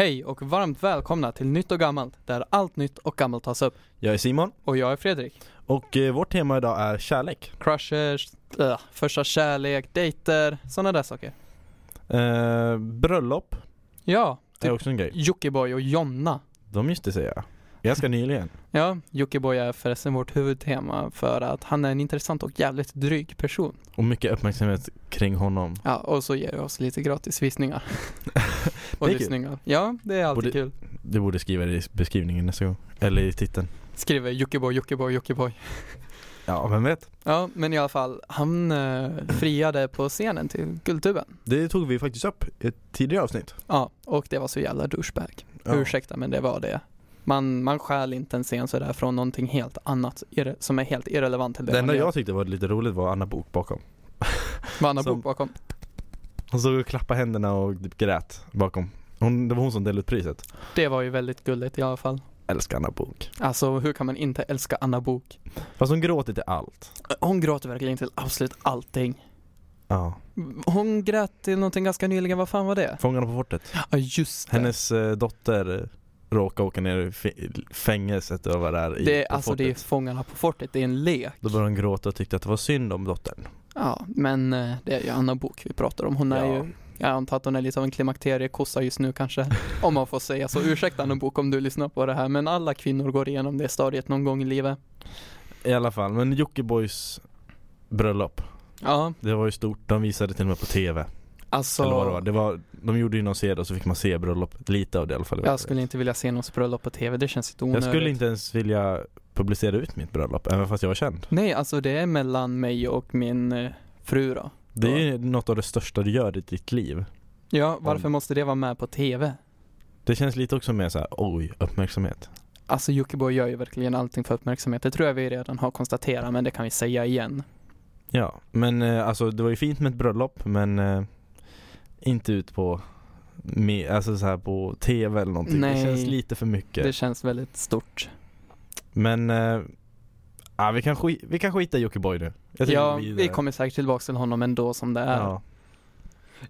Hej och varmt välkomna till Nytt och Gammalt, där allt nytt och gammalt tas upp. Jag är Simon. Och jag är Fredrik. Och vårt tema idag är kärlek. Crushers, första kärlek, dejter, sådana där saker. Bröllop. Ja, typ är också en grej. Jockeboy och Jonna. De just det säger jag. Ganska nyligen. Ja, Jockeboy är förresten vårt huvudtema för att han är en intressant och jävligt dryg person. Och mycket uppmärksamhet kring honom. Ja, och så ger oss lite gratis visningar. Och lyssningar. Ja, det är alltid kul. Du borde skriva det i beskrivningen nästa gång. Eller i titeln. Skriver Jockeboy, Jockeboy, Jockeboy. Ja, vem vet. Ja, men i alla fall, han friade på scenen till Guldtuben. Det tog vi faktiskt upp i ett tidigare avsnitt. Ja, och det var så jävla douchebag. Ja. Ursäkta, men det var det. Man skäl inte en scen sådär från någonting helt annat som är helt irrelevant till det. Det enda jag tyckte var lite roligt var Anna Book bakom. Var Anna Book bakom? Hon såg klappa händerna och grät bakom. Det var hon som delade ut priset. Det var ju väldigt gulligt i alla fall. Älskar Anna Book. Alltså, hur kan man inte älska Anna Book? Fast hon gråter till allt. Hon gråter verkligen till absolut allting. Ja. Hon grät till någonting ganska nyligen. Vad fan var det? Fångarna på fortet. Ja, just det. Hennes dotter råkade åka ner i fängelset och var där på fortet. Det är Fångarna på fortet. Det är en lek. Då började hon gråta och tyckte att det var synd om dottern. Ja, men det är ju Anna Book vi pratar om. Hon är ju... Jag antar att hon är lite av en klimakteriekossa just nu kanske, om man får säga så. Ursäkta Anna Book om du lyssnar på det här, men alla kvinnor går igenom det stadiet någon gång i livet. I alla fall, men Jockeboys bröllop. Ja. Det var ju stort, de visade till och med på tv. Alltså, de gjorde ju någon serie och så fick man se bröllop, lite av det i alla fall. Jag skulle inte vilja se någons bröllop på tv, det känns lite onödigt. Jag skulle inte ens vilja publicera ut mitt bröllop, även fast jag var känd. Nej, alltså det är mellan mig och min fru då. Det är ju något av det största du gör i ditt liv. Ja, varför måste det vara med på tv? Det känns lite också mer så här, uppmärksamhet. Alltså Jockeboy gör ju verkligen allting för uppmärksamhet. Det tror jag vi redan har konstaterat, men det kan vi säga igen. Ja, men alltså det var ju fint med ett bröllop, men inte ut på alltså så här på tv eller någonting. Nej, det känns lite för mycket. Det känns väldigt stort. Men vi kan skita i Jockeboy nu. Ja, vi kommer säkert tillbaka till honom ändå som det är.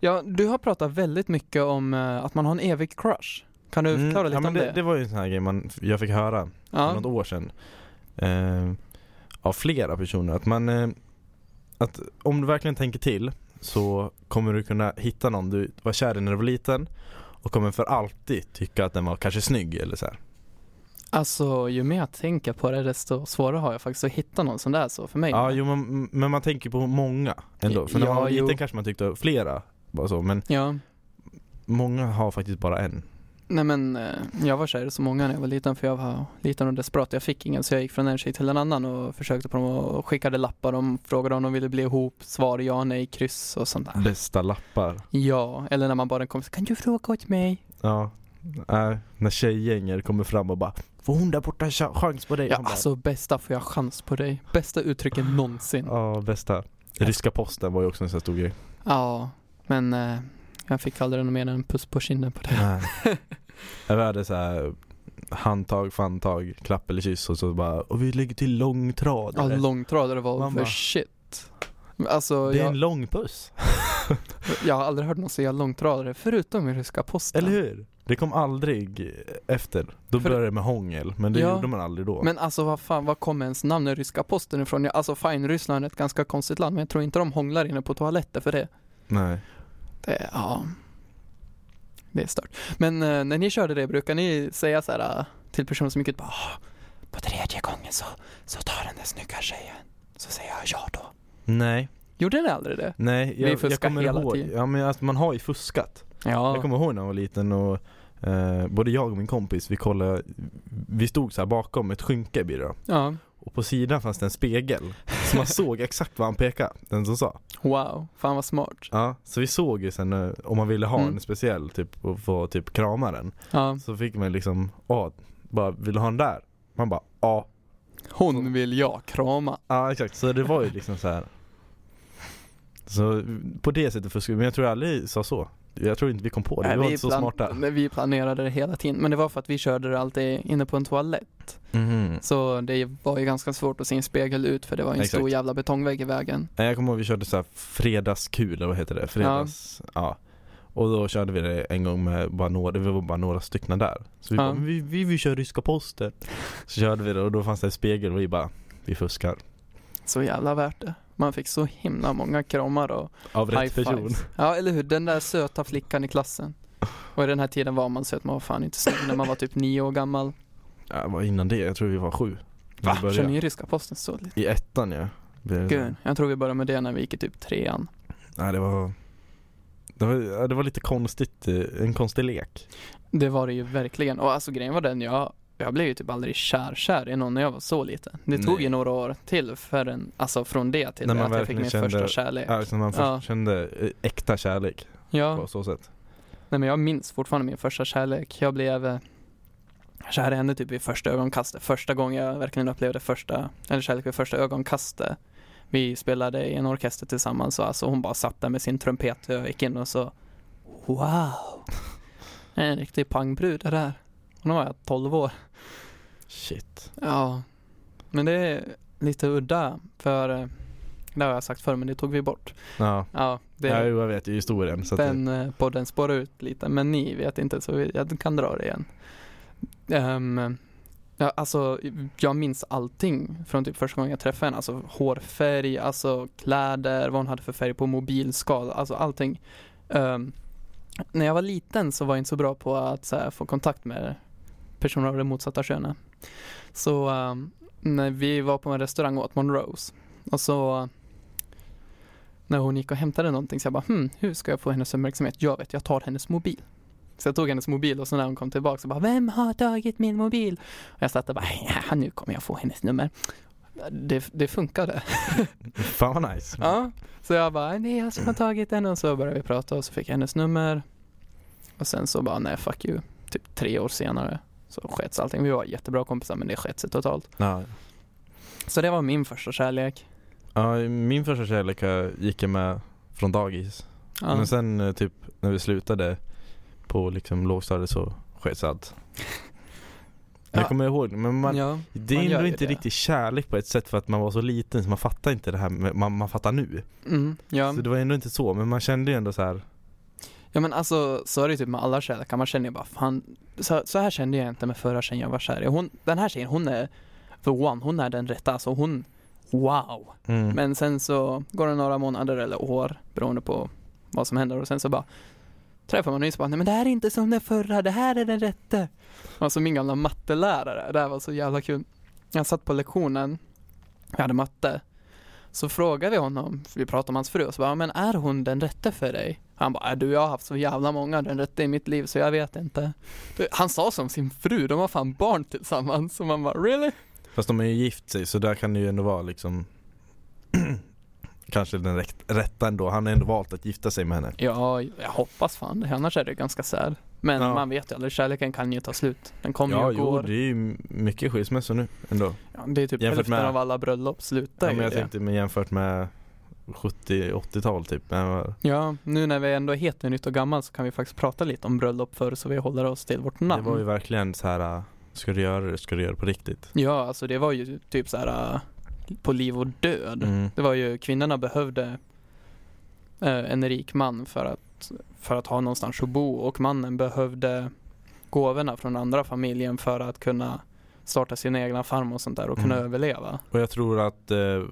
Ja, du har pratat väldigt mycket om att man har en evig crush. Kan du förklara lite om det? Det var ju en sån här grej jag fick höra för något år sedan av flera personer. Att att om du verkligen tänker till så kommer du kunna hitta någon du var kär i när du var liten och kommer för alltid tycka att den var kanske snygg eller så här. Alltså, ju mer jag tänker på det, desto svårare har jag faktiskt att hitta någon som det är så för mig. Ja, jo, men man tänker på många ändå. För när man var liten kanske man tyckte flera, bara så, men många har faktiskt bara en. Nej, men jag var kär i så många när jag var liten, för jag var liten och desperat. Jag fick ingen, så jag gick från en tjej till en annan och försökte på dem och skickade lappar. De frågade om de ville bli ihop, svar ja, nej, kryss och sånt där. Bästa lappar. Ja, eller när man bara kom så, kan du fråga åt mig? Ja. När tjejgänger kommer fram och bara, får hon där borta chans på dig? Ja, alltså bästa, får jag chans på dig? Bästa uttrycket någonsin. Ja, bästa. Ryska posten var ju också en sån stor grej. Ja, men jag fick aldrig mer än en puss på kinden på det. Jag hade så här handtag, fantag, klapp eller kyss och så bara, och vi lägger till långtradare. Ja, långtradare var för shit. Alltså, det är en lång puss. Jag har aldrig hört någon säga långtradare förutom i ryska posten. Eller hur? Det kom aldrig efter. Då började det med hångel, men det gjorde man aldrig då. Men alltså vad kommer ens namn i ryska posten ifrån? Alltså fine, Ryssland är ett ganska konstigt land, men jag tror inte de hånglar inne på toaletter för det. Nej. Det är stört. Men när ni körde det, brukar ni säga så här till personer som gick ut bara, på tredje gången så tar den där snygga tjejen. Så säger jag ja då. Nej. Gjorde ni aldrig det? Nej, jag kommer ihåg. Ja, men alltså, man har ju fuskat. Ja. Jag kommer ihåg när jag var liten och både jag och min kompis, vi stod så här bakom ett skynke i bilen. Ja. Och på sidan fanns det en spegel så man såg exakt vad han pekade, den som sa. Wow, fan vad smart. Ja, så vi såg ju sen om man ville ha en speciell typ och få typ krama den. Ja. Så fick man liksom bara vill ha den där. Man bara hon så, vill jag krama. Ja, exakt. Så det var ju liksom så här. Så på det sättet fuskade, men jag tror jag aldrig sa så. Jag tror inte vi kom på det. Nej, vi var inte så smarta. Men vi planerade det hela tiden. Men det var för att vi körde det alltid inne på en toalett. Mm. Så det var ju ganska svårt att se en spegel ut, för det var en stor jävla betongvägg i vägen. Jag kommer ihåg vi körde så här fredagskula, vad heter det? Fredags. Ja. Och då körde vi det en gång med bara några stycken där. Så vi bara, vi kör ryska posten. Så körde vi det och då fanns det en spegel och vi bara, vi fuskar. Så jävla värt det. Man fick så himla många kramar och av rätt person. Ja, eller hur? Den där söta flickan i klassen. Och i den här tiden var man söt, man var fan inte snygg när man var typ 9 år gammal. Ja, var innan det. Jag tror vi var 7. Va? Kör ni ryska posten så lite? I ettan, ja. Gud, jag tror vi började med det när vi gick i typ 3an. Nej, det var lite konstigt. En konstig lek. Det var det ju verkligen. Och alltså grejen var den, jag blev ju typ aldrig kär i någon när jag var så liten. Det tog ju några år till förrän, alltså från det till att jag fick min första kärlek. När man kände äkta kärlek på så sätt. Nej, men jag minns fortfarande min första kärlek. Jag blev kär i henne typ vid första ögonkastet. Första gången jag verkligen upplevde kärlek vid första ögonkastet. Vi spelade i en orkester tillsammans och alltså hon bara satt där med sin trumpet och jag gick in och så wow. En riktig pangbrud det där. Och nu var jag 12 år. Shit. Ja. Men det är lite udda för det har jag sagt förr men det tog vi bort. Ja jag vet ju historien. Så den podden spårar ut lite men ni vet inte så jag kan dra det igen. Jag minns allting från typ första gången jag träffade henne. Alltså hårfärg, alltså kläder, vad hon hade för färg på mobilskal, alltså allting. När jag var liten så var jag inte så bra på att så här, få kontakt med personer av det motsatta könet. Så när vi var på en restaurang och åt Monroe's och så när hon gick och hämtade någonting så jag bara, hur ska jag få hennes uppmärksamhet? Jag tar hennes mobil. Så jag tog hennes mobil och så när hon kom tillbaka så bara, vem har tagit min mobil? Och jag satt där bara, ja, nu kommer jag få hennes nummer. Det funkade. Fan vad nice. Ja, så jag bara, nej jag som har tagit den. Och så började vi prata och så fick jag hennes nummer. Och sen så bara, nej fuck you. Typ 3 år senare så skets allting. Vi var jättebra kompisar men det skets totalt. Ja. Så det var min första kärlek. Ja, min första kärlek gick jag med från dagis. Ja. Men sen typ när vi slutade på liksom lågstadiet så skets allt. Jag kommer ihåg men det är ändå inte riktigt kärlek på ett sätt för att man var så liten så man fattar inte det här med, man fattar nu. Så det var ändå inte så men man kände ju ändå så här. Ja men alltså så är det typ med alla kärlek. Man känner ju bara fan så här kände jag inte med förra tjejen jag var kär i. Den här tjejen hon är för one, hon är den rätta alltså hon wow. Men sen så går det några månader eller år beroende på vad som händer och sen så bara träffar man och bara, nej men det här är inte som den förra, det här är den rätte. Alltså min gamla mattelärare, det här var så jävla kul. Jag satt på lektionen, jag hade matte. Så frågade vi honom, vi pratade om hans fru och så bara, men är hon den rätte för dig? Han bara, jag har haft så jävla många den rätte i mitt liv så jag vet inte. Han sa som sin fru, de var fan barn tillsammans. Så man bara, really? Fast de är ju gift sig så där kan det ju ändå vara liksom... kanske den rätta ändå. Han har ändå valt att gifta sig med henne. Ja, jag hoppas fan. Annars är det ganska sär. Men man vet ju aldrig. Kärleken kan ju ta slut. Den kommer ju och går. Ja, det är ju mycket skilsmässor nu ändå. Ja, det är typ hälften av alla bröllop slutar ju jag tänkte, men jämfört med 70-80-tal typ. Ja, nu när vi ändå heter Nytt och Gammalt så kan vi faktiskt prata lite om bröllop för så vi håller oss till vårt namn. Det var ju verkligen så här, ska du göra på riktigt? Ja, alltså det var ju typ så här... på liv och död. Det var ju kvinnorna behövde en rik man för att ha någonstans att bo och mannen behövde gåvorna från andra familjen för att kunna starta sina egna farm och sånt där och kunna överleva. Och jag tror att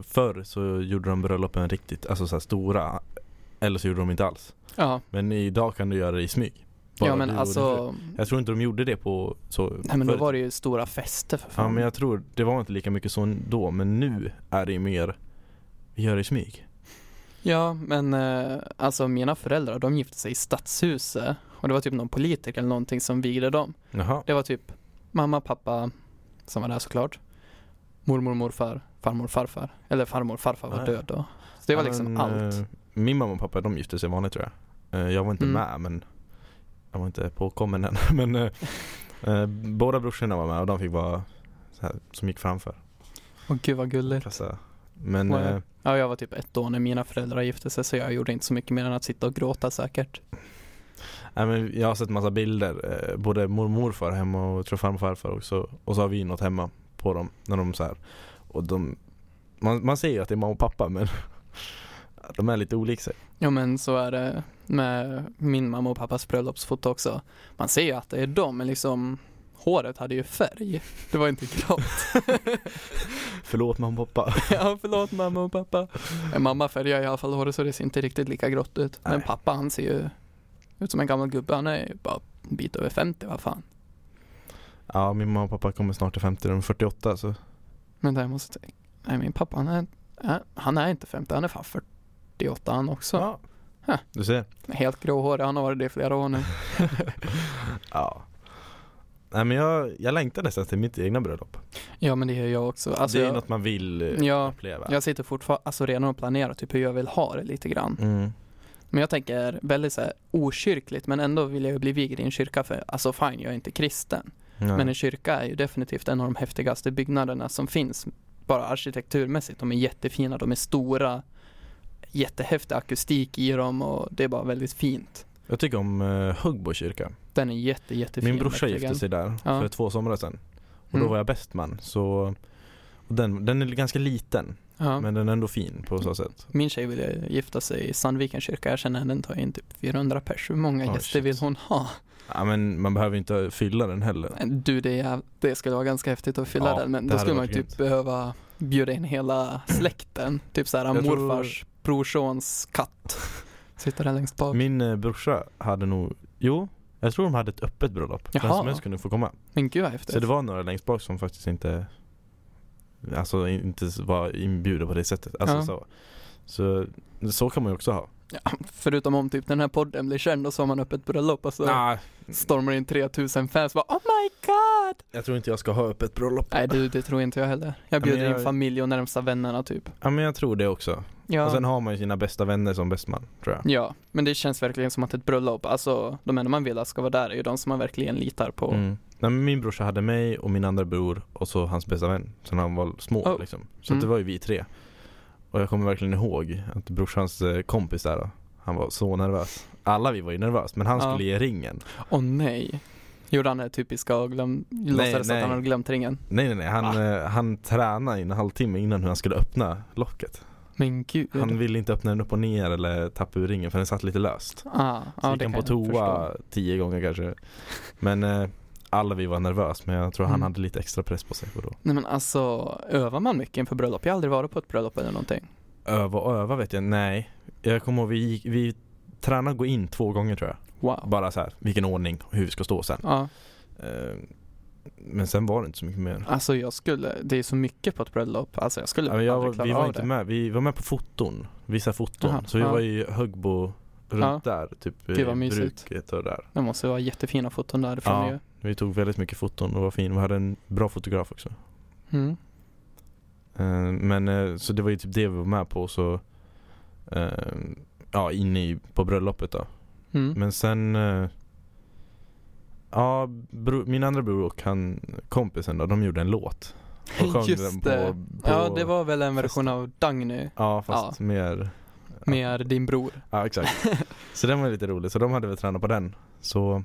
förr så gjorde de bröllopen riktigt alltså så här stora eller så gjorde de inte alls. Ja. Men idag kan du göra det i smyg. Ja, men alltså, jag tror inte de gjorde det på så. Nej, men då var det ju stora fester för fan. Ja, men jag tror det var inte lika mycket så då. Men nu är det ju mer vi gör det i smyg. Ja, men alltså mina föräldrar, de gifte sig i stadshuset. Och det var typ någon politiker eller någonting som vigde dem. Jaha. Det var typ mamma, pappa som var där såklart. Mormor, morfar, farmor, farfar. Eller farmor, farfar var död då. Så det var liksom allt. Min mamma och pappa, de gifte sig vanligt tror jag. Jag var inte med, men jag var inte påkommen än, men båda brorsorna var med och de fick vara så här, som gick framför. Åh gud vad gulligt. Men, jag var typ 1 år när mina föräldrar gifte sig så jag gjorde inte så mycket mer än att sitta och gråta säkert. Men jag har sett massa bilder, både mormorfar hemma och tror farmorfar också. Och så har vi något hemma på dem när de så här, och de man ser ju att det är mamma och pappa men de är lite olika sig. Ja, men så är det med min mamma och pappas bröllopsfoto också. Man ser ju att det är de, men liksom håret hade ju färg. Det var inte klart. Förlåt mamma och pappa. Ja, förlåt mamma och pappa. Men mamma färgar i alla fall håret så det ser inte riktigt lika grått ut. Nej. Men pappa, han ser ju ut som en gammal gubbe. Han är ju bara en bit över 50, vad fan. Ja, min mamma och pappa kommer snart till 50, de är 48 så. Men där måste jag... Nej, min pappa han är inte 50, han är fan 48 han också. Ja. Huh. Du ser. Helt gråhårig, han har varit det i flera år nu. Ja. Nej, men jag längtar nästan till mitt egna bröllop. Ja, men det gör jag också. Alltså, det är ju något man vill uppleva. Jag sitter fortfarande redan och planerar typ hur jag vill ha det lite grann. Mm. Men jag tänker väldigt så här okyrkligt, men ändå vill jag ju bli vigd i en kyrka för alltså fan, jag är inte kristen. Nej. Men en kyrka är ju definitivt en av de häftigaste byggnaderna som finns, bara arkitekturmässigt. De är jättefina, de är stora, jättehäftig akustik i dem och det är bara väldigt fint. Jag tycker om Huggbo kyrka. Den är jättefin. Min brorsa gifte sig där för 2 somrar sedan. Och då var jag bästman. Så, och den är ganska liten, men den är ändå fin på så sätt. Min tjej ville gifta sig i Sandvikels kyrka. Jag känner att den tar in typ 400 pers. Hur många gäster vill hon ha? Ja, men man behöver inte fylla den heller. Du, det skulle vara ganska häftigt att fylla den. Men då skulle man typ behöva bjuda in hela släkten. Typ så här morfars, brorsons katt. Sitter där längst bak. Min brorsa hade nog... Jo, jag tror de hade ett öppet bröllop. Jaha. Den som helst kunde få komma. Men gud, häftigt. Så det var några längst bak som faktiskt inte... Alltså inte var inbjudna på det sättet. Alltså, så kan man ju också ha. Ja, förutom om typ den här podden blir känd och så har man öppet bröllop och så stormar in 3000 fans och bara, oh my god! Jag tror inte jag ska ha öppet bröllop. Nej, det tror inte jag heller. Jag bjuder in familj och närmsta vännerna typ. Ja, men jag tror det också. Ja. Och sen har man ju sina bästa vänner som bästman, tror jag. Ja, men det känns verkligen som att ett bröllop, alltså de enda man vill att ska vara där är ju de som man verkligen litar på. Mm. Nej, men min brorsa hade mig och min andra bror och så hans bästa vän sen han var små liksom. Så det var ju vi tre. Och jag kommer verkligen ihåg att brorsans kompis där då, han var så nervös. Alla vi var ju nervösa, men han skulle ge ringen. Åh nej. Gjorde han det typiska och låtsades att han hade glömt ringen? Nej. Han tränade i en halvtimme innan hur han skulle öppna locket. Men gud. Han ville inte öppna den upp och ner eller tappa ur ringen för den satt lite löst. Så gick han på toa 10 gånger kanske. Men... alla vi var nervös, men jag tror han hade lite extra press på sig. Då. Nej, men alltså, övar man mycket inför bröllop? Jag har aldrig varit på ett bröllop eller någonting. Öva vet jag, nej. Jag kommer ihåg, vi tränade att gå in 2 gånger tror jag. Wow. Bara så här, vilken ordning och hur vi ska stå sen. Ja. Men sen var det inte så mycket mer. Alltså det är så mycket på ett bröllop. Alltså jag skulle aldrig klara av det. Med. Vi var med på foton, vissa foton. Aha, så vi var i Huggbo runt där, typ bruket och där. Det måste vara jättefina foton därifrån ju. Vi tog väldigt mycket foton och var fin. Vi hade en bra fotograf också. Mm. Men så det var ju typ det vi var med på. Så inne på bröllopet då. Mm. Men sen min andra bror och han kompisen då, de gjorde en låt. Just det. På det var väl en version av Dagny. Ja, fast mer din bror. Ja, exakt. Så den var lite rolig. Så de hade väl tränat på den. Så...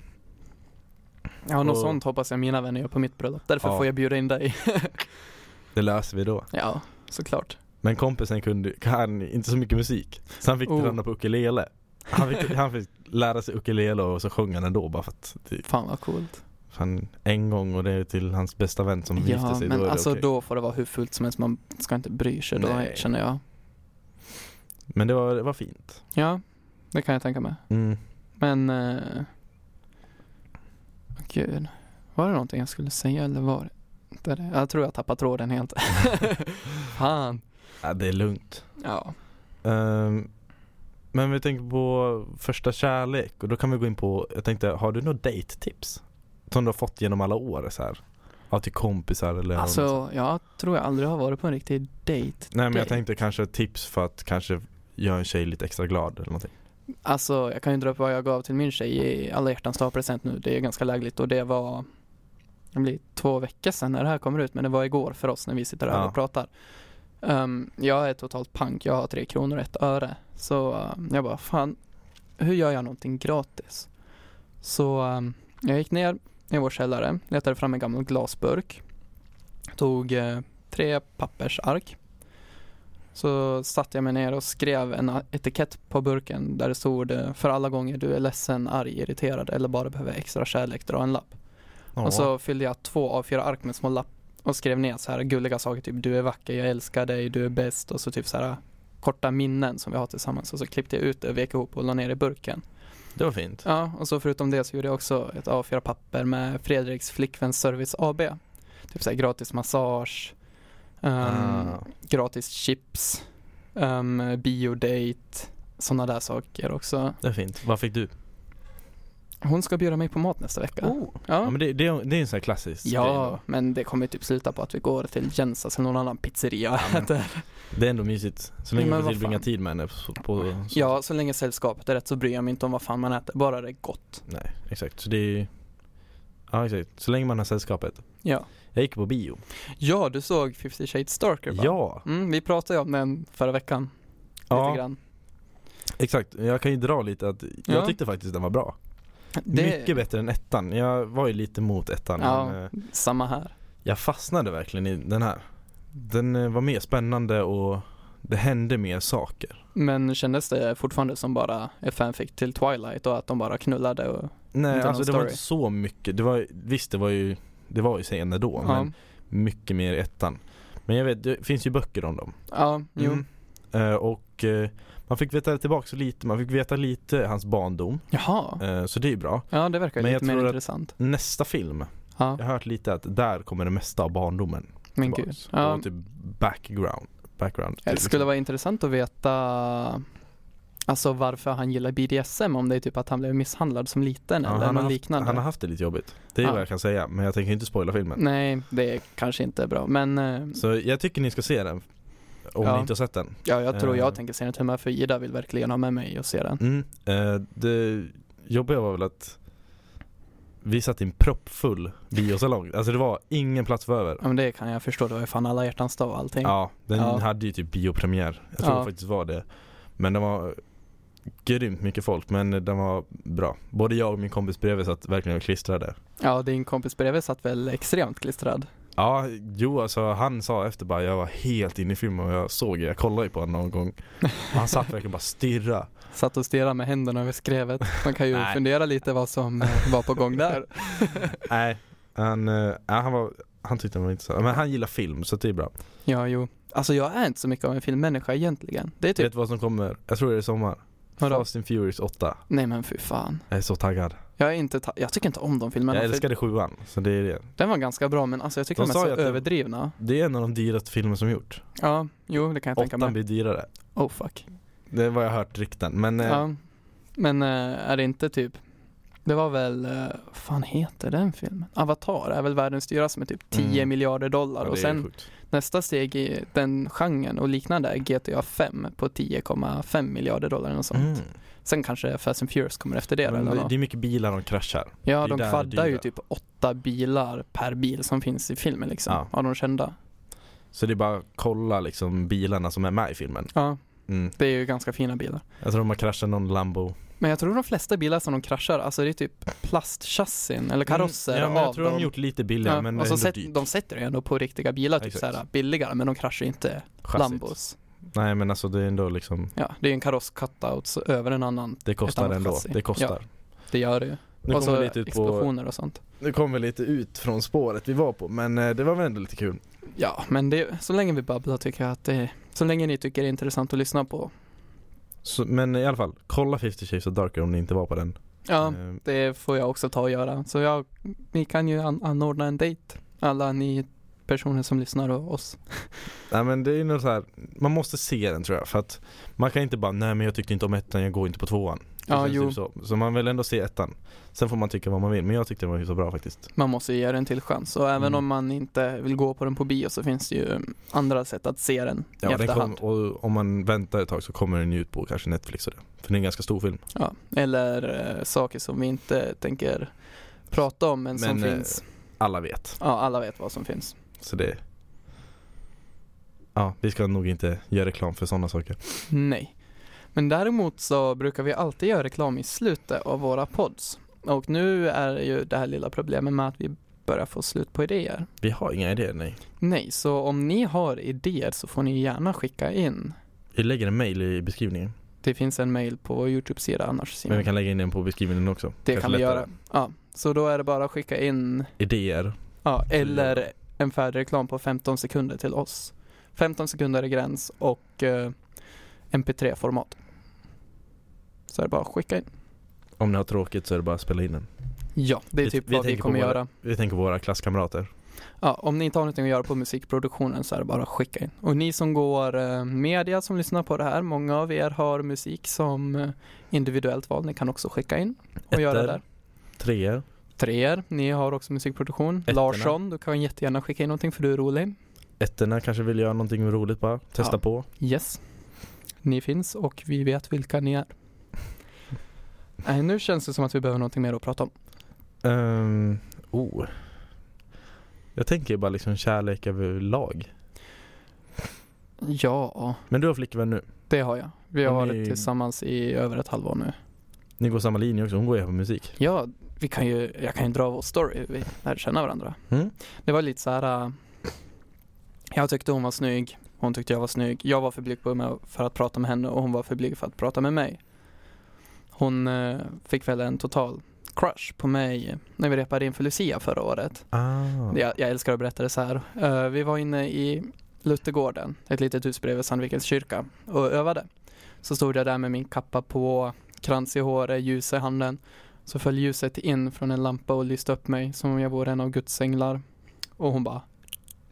Ja, något sånt hoppas jag mina vänner gör på mitt bröllop. Därför får jag bjuda in dig. Det löser vi då. Ja, såklart. Men kompisen kan inte så mycket musik. Så han fick träna på ukulele. Han fick lära sig ukulele och så sjöng han ändå. Bara för att fan vad coolt. Han, en gång och det är till hans bästa vän som gifte sig. Ja, men alltså då får det vara hur fullt som helst. Man ska inte bry sig då, känner jag. Men det var fint. Ja, det kan jag tänka mig. Mm. Men... Gud, var det någonting jag skulle säga eller var det? Jag tror jag tappade tråden helt. Fan. Ja, det är lugnt. Ja. Men vi tänker på första kärlek och då kan vi gå in på, jag tänkte, har du något dejttips som du har fått genom alla år så här? Ja, till kompisar eller alltså, jag tror jag aldrig har varit på en riktig dejt. Nej, men jag tänkte kanske tips för att kanske göra en tjej lite extra glad eller någonting. Alltså, jag kan ju dra upp vad jag gav till min tjej i alla hjärtans dag present nu. Det är ganska lägligt och det var... Det blir 2 veckor sedan när det här kommer ut. Men det var igår för oss när vi sitter här och pratar. Jag är totalt pank. Jag har 3 kronor och 1 öre. Så jag bara, fan, hur gör jag någonting gratis? Så jag gick ner i vår källare. Letade fram en gammal glasburk. Tog 3 pappersark. så satte jag mig ner och skrev en etikett på burken där det stod: för alla gånger du är ledsen, arg, irriterad eller bara behöver extra kärlek, dra en lapp. Oh. Och så fyllde jag 2 A4-ark med små lapp och skrev ner så här gulliga saker, typ du är vacker, jag älskar dig, du är bäst, och så typ så här korta minnen som vi har tillsammans. Och så klippte jag ut det, vek ihop och la ner i burken. Det var fint. Ja, och så förutom det så gjorde jag också ett A4-papper med Fredriks flickväns service AB. Typ så här gratis massage, gratis chips, biodate, sådana där saker också. Det är fint. Vad fick du? Hon ska bjuda mig på mat nästa vecka. Oh. Ja. Ja, men det är en sån här klassisk grej. Men det kommer typ sluta på att vi går till Jensas eller någon annan pizzeria. Ja, det är ändå mysigt. Så länge man tillbringar tid med henne. Ja, så länge sällskapet är rätt så bryr jag mig inte om vad fan man äter. Bara det är gott. Nej, exakt. Så det är... Ja, exakt. Så länge man har sällskapet. Ja. Jag gick på bio. Ja, du såg 50 Shades Darker, va? Ja. Vi pratade om den förra veckan. Ja. Lite grann. Exakt. Jag kan ju dra lite att... Jag tyckte faktiskt att den var bra. Det... Mycket bättre än ettan. Jag var ju lite mot ettan. Ja, men, samma här. Jag fastnade verkligen i den här. Den var mer spännande och det hände mer saker. Men kändes det fortfarande som bara fanfic till Twilight och att de bara knullade? Och nej, alltså det var inte så mycket. Det var ju senare då, ja. Men mycket mer ettan. Men jag vet, det finns ju böcker om dem. Ja, jo. Och... Man fick veta tillbaka så lite. Man fick veta lite hans barndom. Jaha. Så det är ju bra. Ja, det verkar lite mer intressant. Nästa film. Ja. Jag har hört lite att där kommer det mesta av barndomen. Men gud. Ja. Typ background. Det skulle vara intressant att veta alltså varför han gillar BDSM, om det är typ att han blev misshandlad som liten eller något liknande. Han har haft det lite jobbigt. Det är vad jag kan säga, men jag tänker inte spoila filmen. Nej, det är kanske inte bra, men så jag tycker ni ska se den. Om ni inte har sett den. Ja, jag tror jag tänker se den till mig, för Ida vill verkligen ha med mig och se den. Det jobbiga var väl att vi satt i en proppfull biosalong. Alltså det var ingen plats för över. Ja, men det kan jag förstå. Det var ju fan alla hjärtans dag och allting. Ja, den hade ju typ biopremiär. Jag tror det faktiskt var det. Men det var grymt mycket folk. Men den var bra. Både jag och min kompis bredvid satt verkligen klistrade. Ja, din kompis bredvid satt väl extremt klistrad. Ja, jo, alltså han sa efter bara, jag var helt inne i filmen och jag kollade ju på honom någon gång. Han satt verkligen bara stirra. Satt och stirra med händerna över skrevet. Man kan ju fundera lite vad som var på gång där. Nej, han tyckte han var inte så. Men han gillar film, så det är bra. Ja, jo. Alltså jag är inte så mycket av en filmmänniska egentligen. Det är typ... Vet du vad som kommer? Jag tror det är sommar. Fast and Furious 8. Nej, men fy fan. Jag är så taggad. Jag tycker inte om de filmerna. Jag älskade 7:an, så det är det. Den var ganska bra, men alltså jag tycker de är så överdrivna. Det är en av de dyraste filmer som gjort. Ja, jo, det kan jag tänka mig. 8:an blir dyrare. Oh fuck. Det var jag hört rykten, men är det inte typ... Det var väl, fan heter den filmen? Avatar är väl världens dyraste med typ 10 miljarder dollar. Ja, och sen nästa steg i den genren och liknande är GTA 5 på 10,5 miljarder dollar och sånt. Sen kanske Fast and Furious kommer efter det. Men, eller det är mycket bilar de kraschar. Ja, de kvaddar ju typ 8 bilar per bil som finns i filmen liksom, av de kända. Så det är bara att kolla liksom bilarna som är med i filmen. Ja, det är ju ganska fina bilar. Jag tror de har kraschat någon Lambo. Men jag tror de flesta bilar som de kraschar, alltså det är typ plastchassin eller karosser. Ja, jag tror de har gjort lite billigare, men och så de sätter ju ändå på riktiga bilar, typ så här billigare, men de kraschar inte Lambos. Nej, men alltså det är ändå liksom... Ja, det är en kaross cutout över en annan. Det kostar ändå, chassi. Det kostar. Ja, det gör det ju. Nu och så lite ut explosioner på, och sånt. Nu kommer vi lite ut från spåret vi var på, men det var väl ändå lite kul. Ja, men så länge vi babblar tycker jag att det... Så länge ni tycker det är intressant att lyssna på. Så, men i alla fall, kolla 50 Shades of Darker om ni inte var på den. Ja, det får jag också ta och göra. Så ni kan ju anordna en dejt, alla ni personer som lyssnar och oss. Nej, men det är ju något så här, man måste se den tror jag, för att man kan inte bara, nej men jag tyckte inte om ettan, jag går inte på tvåan. Ja, jo. Typ så man vill ändå se ettan. Sen får man tycka vad man vill, men jag tyckte det var ju så bra faktiskt. Man måste ge den till chans, och även om man inte vill gå på den på bio så finns det ju andra sätt att se den i efterhand. Och om man väntar ett tag så kommer den ut på kanske Netflix och det. För det är en ganska stor film. Ja, eller saker som vi inte tänker prata om men som finns. Alla vet. Ja, alla vet vad som finns. Så det... Ja, vi ska nog inte göra reklam för sådana saker. Nej. Men däremot så brukar vi alltid göra reklam i slutet av våra pods. Och nu är ju det här lilla problemet med att vi börjar få slut på idéer. Vi har inga idéer, nej. Nej, så om ni har idéer så får ni gärna skicka in. Vi lägger en mail i beskrivningen. Det finns en mail på YouTube-sidan annars. Men vi kan lägga in den på beskrivningen också. Det kan vi göra. Ja, så då är det bara att skicka in idéer. Ja, eller en färdig reklam på 15 sekunder till oss. 15 sekunder är gräns och MP3-format. Så är det bara att skicka in. Om ni har tråkigt så är det bara att spela in den. Ja, det är typ vad vi kommer göra. Vi tänker på våra klasskamrater. Ja, om ni inte har något att göra på musikproduktionen så är det bara att skicka in. Och ni som går media som lyssnar på det här, många av er har musik som individuellt val. Ni kan också skicka in och göra det där. Treor, ni har också musikproduktion. Etterna. Larsson, du kan jättegärna skicka in någonting för du är rolig. Etterna kanske vill göra någonting roligt bara, testa på. Yes, ni finns och vi vet vilka ni är. Nu känns det som att vi behöver någonting mer att prata om. Jag tänker bara liksom kärlek överlag. Ja. Men du har flickvän nu? Det har jag. Vi har varit tillsammans i över ett halvår nu. Ni går samma linje också, hon går ju på musik. Ja, jag kan ju dra vår story. Vi lär känna varandra. Mm. Det var lite så här. Jag tyckte hon var snygg. Hon tyckte jag var snygg. Jag var för blyg för att prata med henne och hon var för blyg för att prata med mig. Hon fick väl en total crush på mig när vi repade in för Lucia förra året. Jag älskar att berätta det så här. Vi var inne i Luttegården, ett litet hus bredvid Sandvikels kyrka, och övade. Så stod jag där med min kappa på, krans i håret, ljus i handen. Så föll ljuset in från en lampa och lyste upp mig som om jag vore en av Guds änglar. Och hon bara,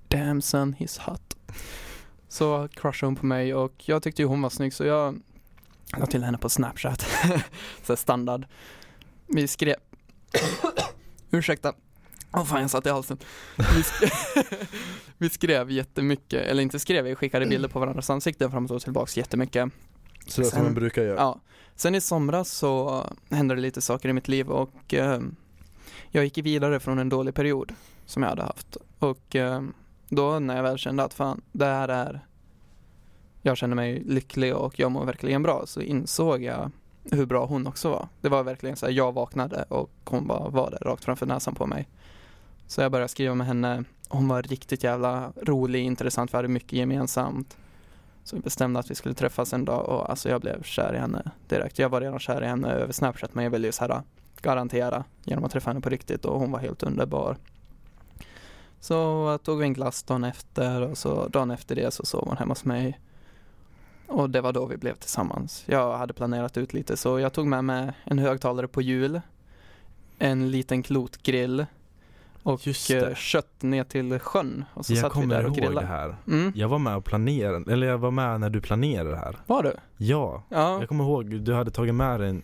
damn son, he's hot. Så crushade hon på mig och jag tyckte ju hon var snygg så jag la till henne på Snapchat. Så standard. Vi skrev... Ursäkta. Jag satt i halsen. Vi skrev jättemycket. Eller inte skrev, vi skickade bilder på varandras ansikten fram och tillbaka jättemycket. Så det som man brukar göra. Ja. Sen i somras så hände det lite saker i mitt liv. Och jag gick vidare från en dålig period som jag hade haft. Och då när jag väl kände att fan, det här är... Jag kände mig lycklig och jag mår verkligen bra. Så insåg jag hur bra hon också var. Det var verkligen så här, jag vaknade och hon bara var där rakt framför näsan på mig. Så jag började skriva med henne. Hon var riktigt jävla rolig, intressant. Vi hade mycket gemensamt. Så vi bestämde att vi skulle träffas en dag. Och alltså jag blev kär i henne direkt. Jag var redan kär i henne över Snapchat. Men jag ville ju så här garantera genom att träffa henne på riktigt. Och hon var helt underbar. Så tog vi en glass dagen efter. Och så dagen efter det så sov hon hemma hos mig. Och det var då vi blev tillsammans. Jag hade planerat ut lite så jag tog med mig en högtalare på jul. En liten klotgrill. Och kött ner till sjön. Och så satt vi där och grillade. Jag kommer ihåg det här. Mm. Jag var med och planerade. Eller jag var med när du planerade det här. Var du? Ja. Jag kommer ihåg du hade tagit med en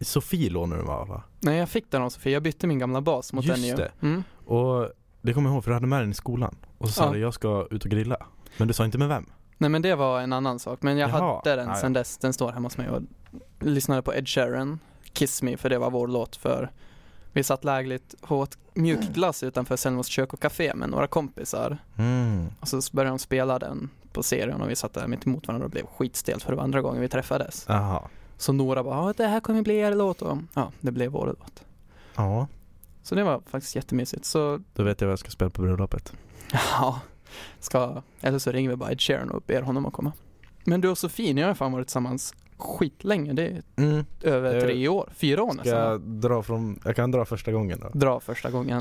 Sofie lånade du var, va? Nej, jag fick den av Sofie. Jag bytte min gamla bas mot den ju. Just det. Mm. Och det kommer jag ihåg för du hade med den i skolan. Och så sa du jag ska ut och grilla. Men du sa inte med vem. Nej, men det var en annan sak. Men jag hade den sen dess. Den står hemma hos mig och lyssnade på Ed Sheeran, Kiss Me, för det var vår låt för... Vi satt lägligt och åt mjukglass utanför Selmos kök och kafé med några kompisar. Mm. Och så började de spela den på serien och vi satt där mitt emot varandra och blev skitstelt för det var andra gången vi träffades. Aha. Så Nora bara, det här kommer bli er låt. Och, det blev vår låt. Ja. Så det var faktiskt jättemysigt. Så... Då vet jag vad jag ska spela på bröllopet. Ja. Eller så ringer vi bara Ed Sheeran och ber honom att komma. Men du och Sofie, ni har fan varit tillsammans skitlänge. Det är över 3 år, 4 år nästan. Jag kan dra första gången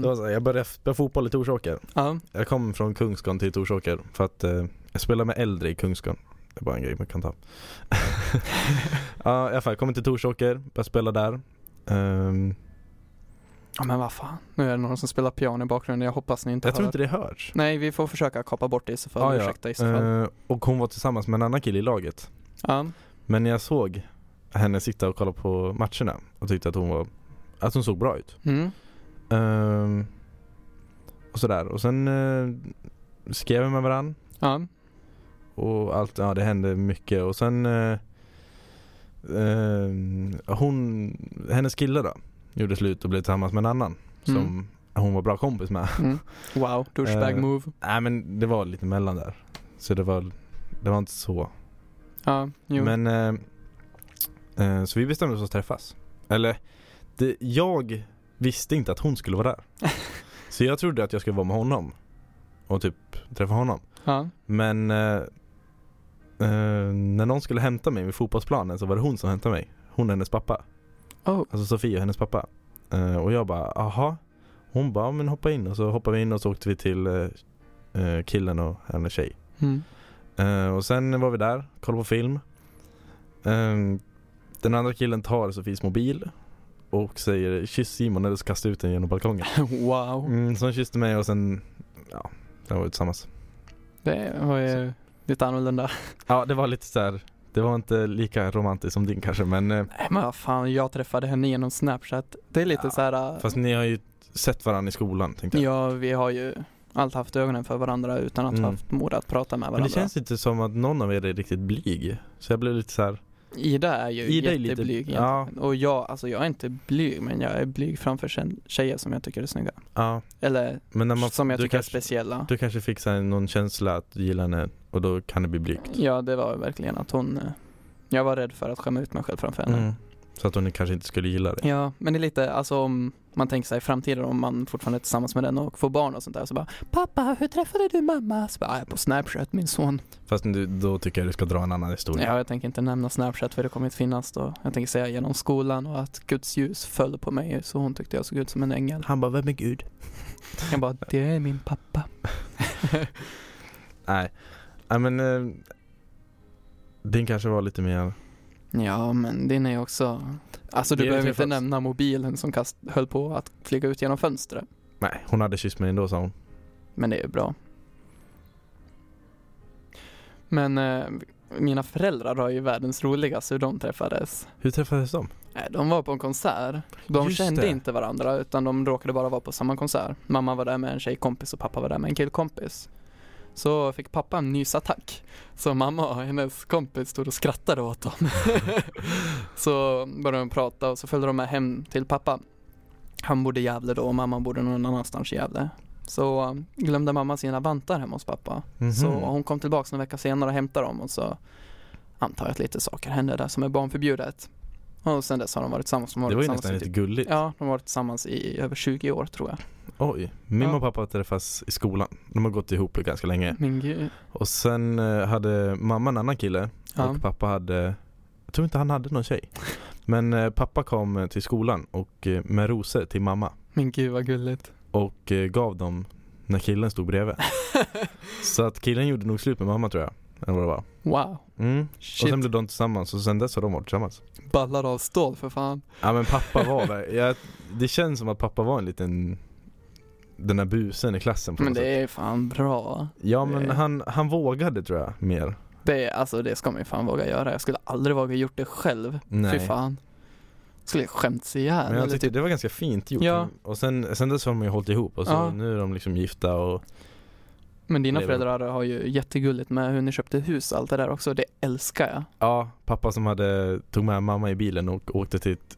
då. Jag började spela fotboll i Torsåker. Jag kom från Kungskan till Torsåker för att jag spelade med äldre i Kungskan. Det är bara en grej man kan ta. I alla fall, jag kom till Torsåker, började spela där. Ja, men vad fan. Nu är det någon som spelar piano i bakgrunden. Jag hoppas ni inte hör. Jag tror inte det hörs. Nej, vi får försöka kapa bort det i så fall. Ursäkta i så fall. Och hon var tillsammans med en annan kille i laget. Men jag såg henne sitta och kolla på matcherna och tyckte att hon såg bra ut. Och sådär. Och sen skrev vi med varandra. Och allt, det hände mycket. Och sen hennes kille då gjorde slut och blev tillsammans med en annan som hon var bra kompis med. Wow, douchebag move. Nej, men det var lite mellan där. Så det var inte så. Ja, jo. Men så vi bestämde oss att träffas. Eller jag visste inte att hon skulle vara där. Så jag trodde att jag skulle vara med honom och typ träffa honom. Ja. Men när någon skulle hämta mig vid fotbollsplanen så var det hon som hämtade mig. Hon och hennes pappa. Oh. Alltså Sofia och hennes pappa. Och jag bara, aha. Hon bara, men hoppa in. Och så hoppade vi in och så åkte vi till killen och hennes tjej. Mm. Och sen var vi där, kollade på film. Den andra killen tar Sofies mobil och säger, kyss Simon eller så kastar ut den genom balkongen. Wow. Så han kysste mig och sen, ja, det var vi tillsammans. Det var ju lite annorlunda. Ja, det var lite så här. Det var inte lika romantiskt som din kanske, men... Nej, men vad fan, jag träffade henne genom Snapchat. Det är lite ja, så här... Fast ni har ju sett varandra i skolan, tänkte jag. Ja, vi har ju allt haft ögonen för varandra utan att ha haft mod att prata med varandra. Men det känns inte som att någon av er är riktigt blyg. Så jag blev lite så här... Ida är ju Ida jätteblyg. Är lite... ja. Och jag är inte blyg, men jag är blyg framför tjejer som jag tycker är snygga. Ja. Eller men när man, som jag tycker kanske, är speciella. Du kanske fick någon känsla att du gillar henne och då kan det bli blygt. Ja, det var verkligen att hon... Jag var rädd för att skämma ut mig själv framför henne. Mm. Så att hon kanske inte skulle gilla det. Ja, men det är lite... Alltså om man tänker sig i framtiden, om man fortfarande är tillsammans med den och får barn och sånt där. Så bara, pappa, hur träffade du mamma? Så bara, på Snapchat, min son. Fast då tycker jag du ska dra en annan historia. Ja, jag tänker inte nämna Snapchat för det kommer inte finnas då. Jag tänker säga genom skolan och att Guds ljus föll på mig. Så hon tyckte jag såg ut som en ängel. Han bara, vem är Gud? Jag bara, det är min pappa. Nej, men din kanske var lite mer... Ja, men din är också... Alltså du behöver inte nämna mobilen som höll på att flyga ut genom fönstret. Nej, hon hade kyss mig ändå, sa hon. Men det är ju bra. Men mina föräldrar har ju världens roligaste hur de träffades. Hur träffades de? De var på en konsert. De kände inte varandra utan de råkade bara vara på samma konsert. Mamma var där med en tjejkompis och pappa var där med en killkompis. Så fick pappa en nysattack. Så mamma och hennes kompis stod och skrattade åt dem. Så började de prata och så följde de med hem till pappa. Han bodde i Gävle då och mamma bodde någon annanstans i Gävle. Så glömde mamma sina vantar hemma hos pappa. Mm-hmm. Så hon kom tillbaka en vecka senare och hämtade dem. Och så antar jag att lite saker hände där som är barnförbjudet. Och sen dess har de varit tillsammans. De var det var ju nästan lite gulligt. Ja, de har varit tillsammans i över 20 år tror jag. Oj, min och pappa träffas i skolan. De har gått ihop ganska länge. Min Gud. Och sen hade mamma en annan kille. Ja. Och pappa hade... Jag tror inte han hade någon tjej. Men pappa kom till skolan och med rosor till mamma. Min Gud, vad gulligt. Och gav dem när killen stod bredvid. Så att killen gjorde nog slut med mamma tror jag. Eller vad det var. Wow. Mm. Och sen blev de tillsammans och sen dess har de varit tillsammans. Ballar av stål för fan. Ja, men pappa var där. Det känns som att pappa var en liten... Den här busen i klassen. Men det är fan bra. Ja, men han vågade tror jag mer. Det ska man ju fan våga göra. Jag skulle aldrig våga gjort det själv. Nej. Fy fan. Skulle skämts ihjäl. Men jag tyckte typ... det var ganska fint gjort. Ja. Och sen dess har de ju hållit ihop. Och så nu är de liksom gifta och... Men dina föräldrar har ju jättegulligt med hur ni köpte hus allt det där också. Det älskar jag. Ja, pappa som tog med mamma i bilen och åkte till ett...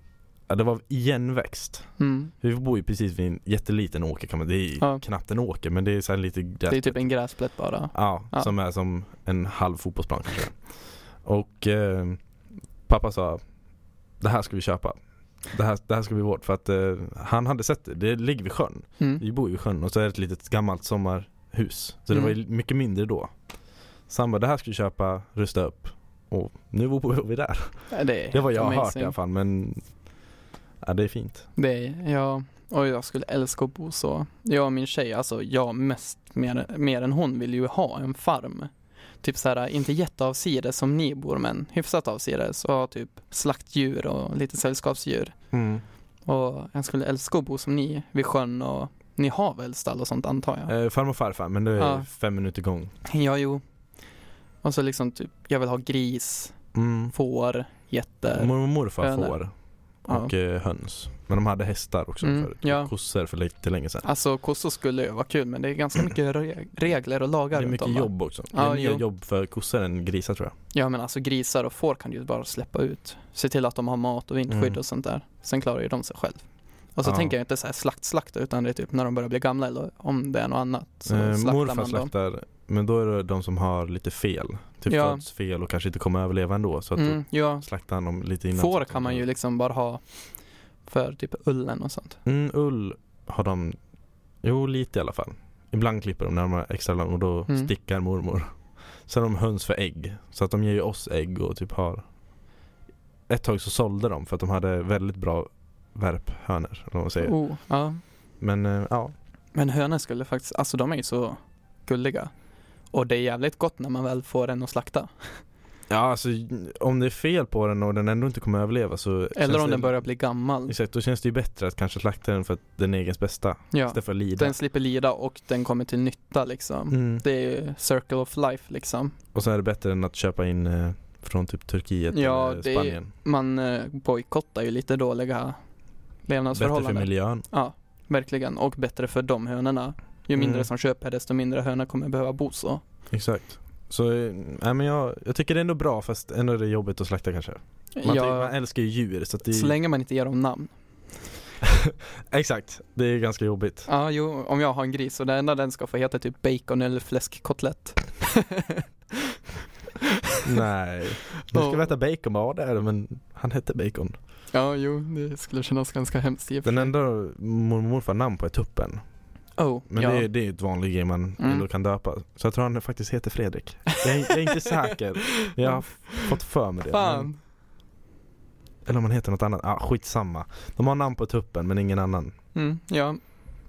Ja, det var igenväxt. Mm. Vi bor ju precis vid en jätteliten åker. Det är knappt en åker, men det är så här lite gräsplätt. Det är typ en gräsplätt bara. Ja, som är som en halv fotbollsplan kanske. Och pappa sa, det här ska vi köpa. Det här ska bli vårt. För att han hade sett det. Det ligger vid sjön. Mm. Vi bor ju vid sjön och så är det ett litet gammalt sommarhus. Så det var ju mycket mindre då. Så han bara, det här ska vi köpa, rusta upp. Och nu bor vi där. Ja, det var jag amazing. Hört i alla fall, men... Ja, det är fint. Ja, och jag skulle älska att bo så. Jag och min tjej, alltså jag mer än hon vill ju ha en farm. Typ så här, inte jätteavsides som ni bor, men hyfsat avsides. Och typ slaktdjur och lite sällskapsdjur. Mm. Och jag skulle älska att bo som ni vid sjön och ni har väl stall och sånt antar jag. Farm och farfar, men det är 5 minuter gång. Ja, jo. Och så liksom typ, jag vill ha gris, får, getter. Mormor och morfar får. Och höns. Men de hade hästar också förut. Ja. Kossor för lite länge sedan. Alltså kossor skulle ju vara kul, men det är ganska mycket regler och lagar. Det är mycket jobb också. Det är mer jobb för kossor än grisar tror jag. Ja, men alltså grisar och får kan du ju bara släppa ut. Se till att de har mat och vindskydd och sånt där. Sen klarar ju de sig själv. Och så tänker jag inte så här slakta, utan det är typ när de börjar bli gamla eller om det är något annat. Så morfar slaktar dem. Men då är det de som har lite fel. Typ födsfel och kanske inte kommer överleva ändå. Så att då slaktar han dem lite innan. Får kan man ju liksom bara ha för typ ullen och sånt. Ull har de Jo, lite i alla fall. Ibland klipper de när de är extra lång och då stickar mormor. Sen de höns för ägg. Så att de ger ju oss ägg och typ har... Ett tag så sålde de för att de hade väldigt bra värphönor. Om man säger. Oh, ja. Men ja. Men hönor skulle faktiskt... Alltså de är ju så gulliga. Och det är jävligt gott när man väl får den att slakta. Ja, alltså om det är fel på den och den ändå inte kommer att överleva så... Eller om den börjar bli gammal. Exakt, då känns det ju bättre att kanske slakta den för att den är egens bästa. Ja, istället för att lida. Den slipper lida och den kommer till nytta liksom. Mm. Det är ju circle of life liksom. Och så är det bättre än att köpa in från typ Turkiet eller Spanien. Ja, man bojkottar ju lite dåliga levnadsförhållanden. Bättre för miljön. Ja, verkligen. Och bättre för de hönorna. Ju mindre som köper desto mindre hönor kommer behöva bo så. Exakt. Så men jag tycker det är ändå bra fast ändå är det jobbigt att slakta kanske. Man älskar ju djur. Så, så länge man inte ger dem namn. Exakt, det är ganska jobbigt. Ja, jo, om jag har en gris och det enda den ska få heta typ bacon eller fläskkotlett. Nej, du ska äta bacon bara där, men han hette bacon. Ja, jo, det skulle kännas ganska hemskt. Den enda mormor får namn på är tuppen. Oh, men ja. Det är ju ett vanligt grej man ändå kan döpa. Så jag tror han faktiskt heter Fredrik. Jag är inte säker. Jag har fått för mig det. Men... Eller om han heter något annat. Ah, skitsamma. De har namn på tuppen men ingen annan. Mm, ja.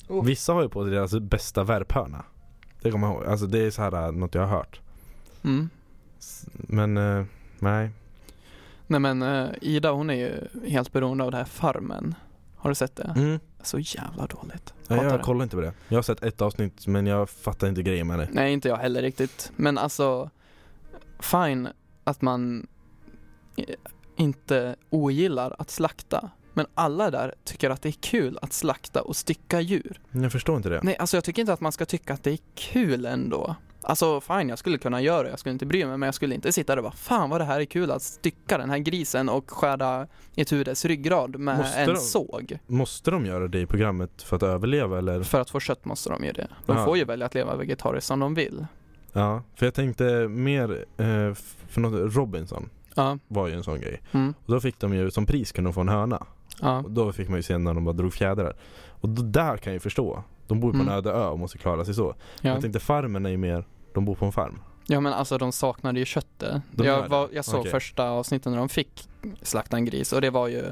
Oh. Vissa har ju på sig deras bästa värphörna. Det kommer jag ihåg. Alltså, det är så här något jag har hört. Mm. Men nej. Nej men Ida hon är ju helt beroende av det här Farmen. Har du sett det? Mm. Så jävla dåligt. Jag kollar inte på det. Jag har sett ett avsnitt men jag fattar inte grejen med det. Nej, inte jag heller riktigt. Men alltså fine att man inte ogillar att slakta. Men alla där tycker att det är kul att slakta och stycka djur. Jag förstår inte det. Nej, alltså jag tycker inte att man ska tycka att det är kul ändå. Alltså fine, jag skulle kunna göra det. Jag skulle inte bry mig, men jag skulle inte sitta där och bara fan vad det här är kul att stycka den här grisen och skära i dess ryggrad med såg. Måste de göra det i programmet för att överleva eller? För att få kött måste de göra det. De får ju välja att leva vegetariskt som de vill. Ja, för jag tänkte mer för något Robinson var ju en sån grej. Mm. Och då fick de ju som pris kunde de få en höna. Och då fick man ju se när de bara drog fjädrar. Och då, där kan jag ju förstå. De bor på en öde ö och måste klara sig så. Ja. Jag tänkte Farmen är ju mer, de bor på en farm. Ja men alltså de saknade ju köttet. Jag såg första avsnitten när de fick slakta en gris och det var ju,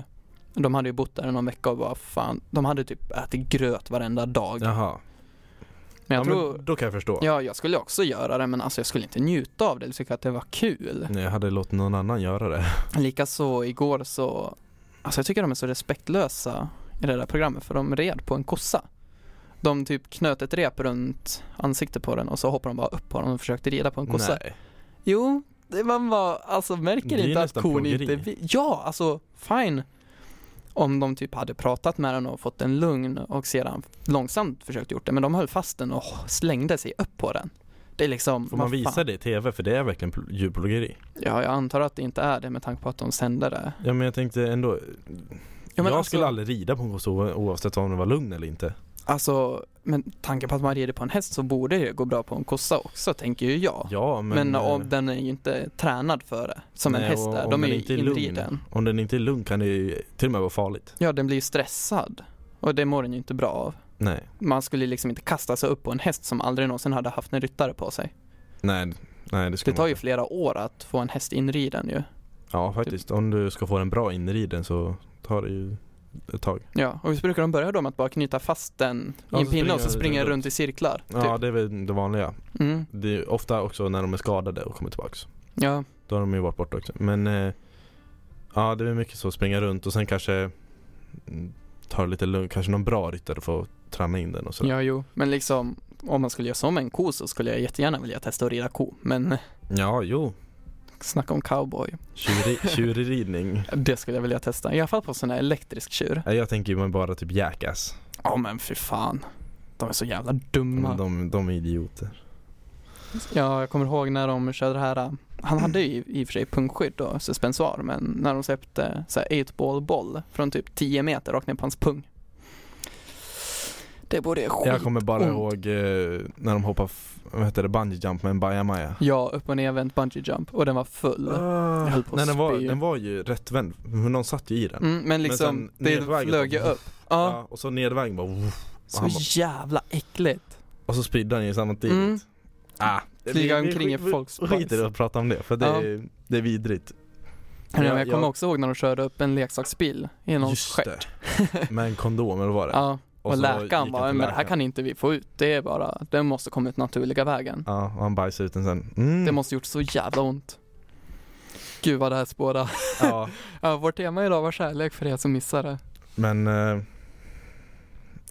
de hade ju bott där någon vecka och bara fan, de hade typ ätit gröt varenda dag. Jaha. Men jag tror, då kan jag förstå. Ja, jag skulle också göra det men alltså jag skulle inte njuta av det. Jag tycker att det var kul. Nej, jag hade låtit någon annan göra det. Likaså igår så, alltså jag tycker de är så respektlösa i det där programmet för de red på en kossa. De typ knöt ett rep runt ansiktet på den och så hoppade de bara upp på den och försökte rida på en kossa. Nej. Jo, det man bara, alltså märker inte att kon inte... Ja, alltså fine. Om de typ hade pratat med den och fått en lugn och sedan långsamt försökt gjort det. Men de höll fast den och slängde sig upp på den. Det är liksom... Får man visa det i tv? För det är verkligen djurplågeri. Ja, jag antar att det inte är det med tanke på att de sände det. Ja, men jag tänkte ändå... Ja, men jag skulle aldrig rida på en kossa oavsett om den var lugn eller inte. Alltså, men tanken på att man rider på en häst så borde det gå bra på en kossa också, tänker ju jag. Ja, men om den är ju inte tränad för det, som en häst är. De är ju inriden. Om den inte är lugn kan det ju till och med vara farligt. Ja, den blir ju stressad. Och det mår den ju inte bra av. Nej. Man skulle liksom inte kasta sig upp på en häst som aldrig någonsin hade haft en ryttare på sig. Nej, det skulle tar ju flera år att få en häst inriden ju. Ja, faktiskt. Om du ska få en bra inriden så tar det ju... ett tag. Ja, och vi brukar de börja då med att bara knyta fast den i en pinne och så springer runt i cirklar. Typ. Ja, det är väl det vanliga. Mm. Det är ofta också när de är skadade och kommer tillbaka. Ja. Då har de ju varit borta också. Men ja, det är mycket så att springa runt och sen kanske tar lite lugnt, kanske någon bra ryttare för att träna in den och så. Ja, jo. Men liksom, om man skulle göra som en ko så skulle jag jättegärna vilja testa att rida ko. Men... Ja, jo. Snacka om cowboy. Tjurridning. Det skulle jag vilja testa. I alla fall på sån här elektrisk tjur. Jag tänker ju bara typ jäkas. Ja men för fan. De är så jävla dumma. De är idioter. Ja, jag kommer ihåg när de körde det här. Han hade ju i och för sig punktskydd och suspensoar. Men när de släppte så här 8-ball från typ 10 meter rakt ner på hans pung. Det borde skit. Jag kommer bara ihåg när de hoppade bungee jump med en Bahia Maya. Ja, upp och ner vänt bungee jump och den var full. Nej, den var ju rätt vänd. Någon satt ju i den. Men liksom det flög upp. Ja. Och så nedväg bara. Så jävla äckligt. Och så spridde han ju samtidigt. Mm. Flyga omkring i folks plats. Skiter att prata om det, för det är vidrigt. Jag kommer också ihåg när de körde upp en leksaksbil i någon skärt. Med en kondom eller vad det? Ja. Och läkaren bara, men det här kan inte vi få ut. Det är bara, den måste komma ut naturliga vägen. Ja, och han bajsade ut den sen. Mm. Det måste gjort så jävla ont. Gud vad det här spårar. Ja. Ja, vårt tema idag var kärlek för er som missade. Men,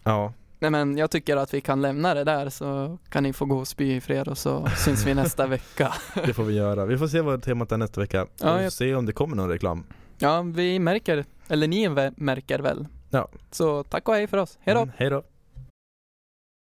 ja. Nej, men jag tycker att vi kan lämna det där, så kan ni få gå och spy i fred, och så syns vi nästa vecka. Det får vi göra. Vi får se vad temat är nästa vecka. Ja, vi får se om det kommer någon reklam. Ja, vi märker, eller ni märker väl. Ja. Så tack och hej för oss. Hej då. Hej då.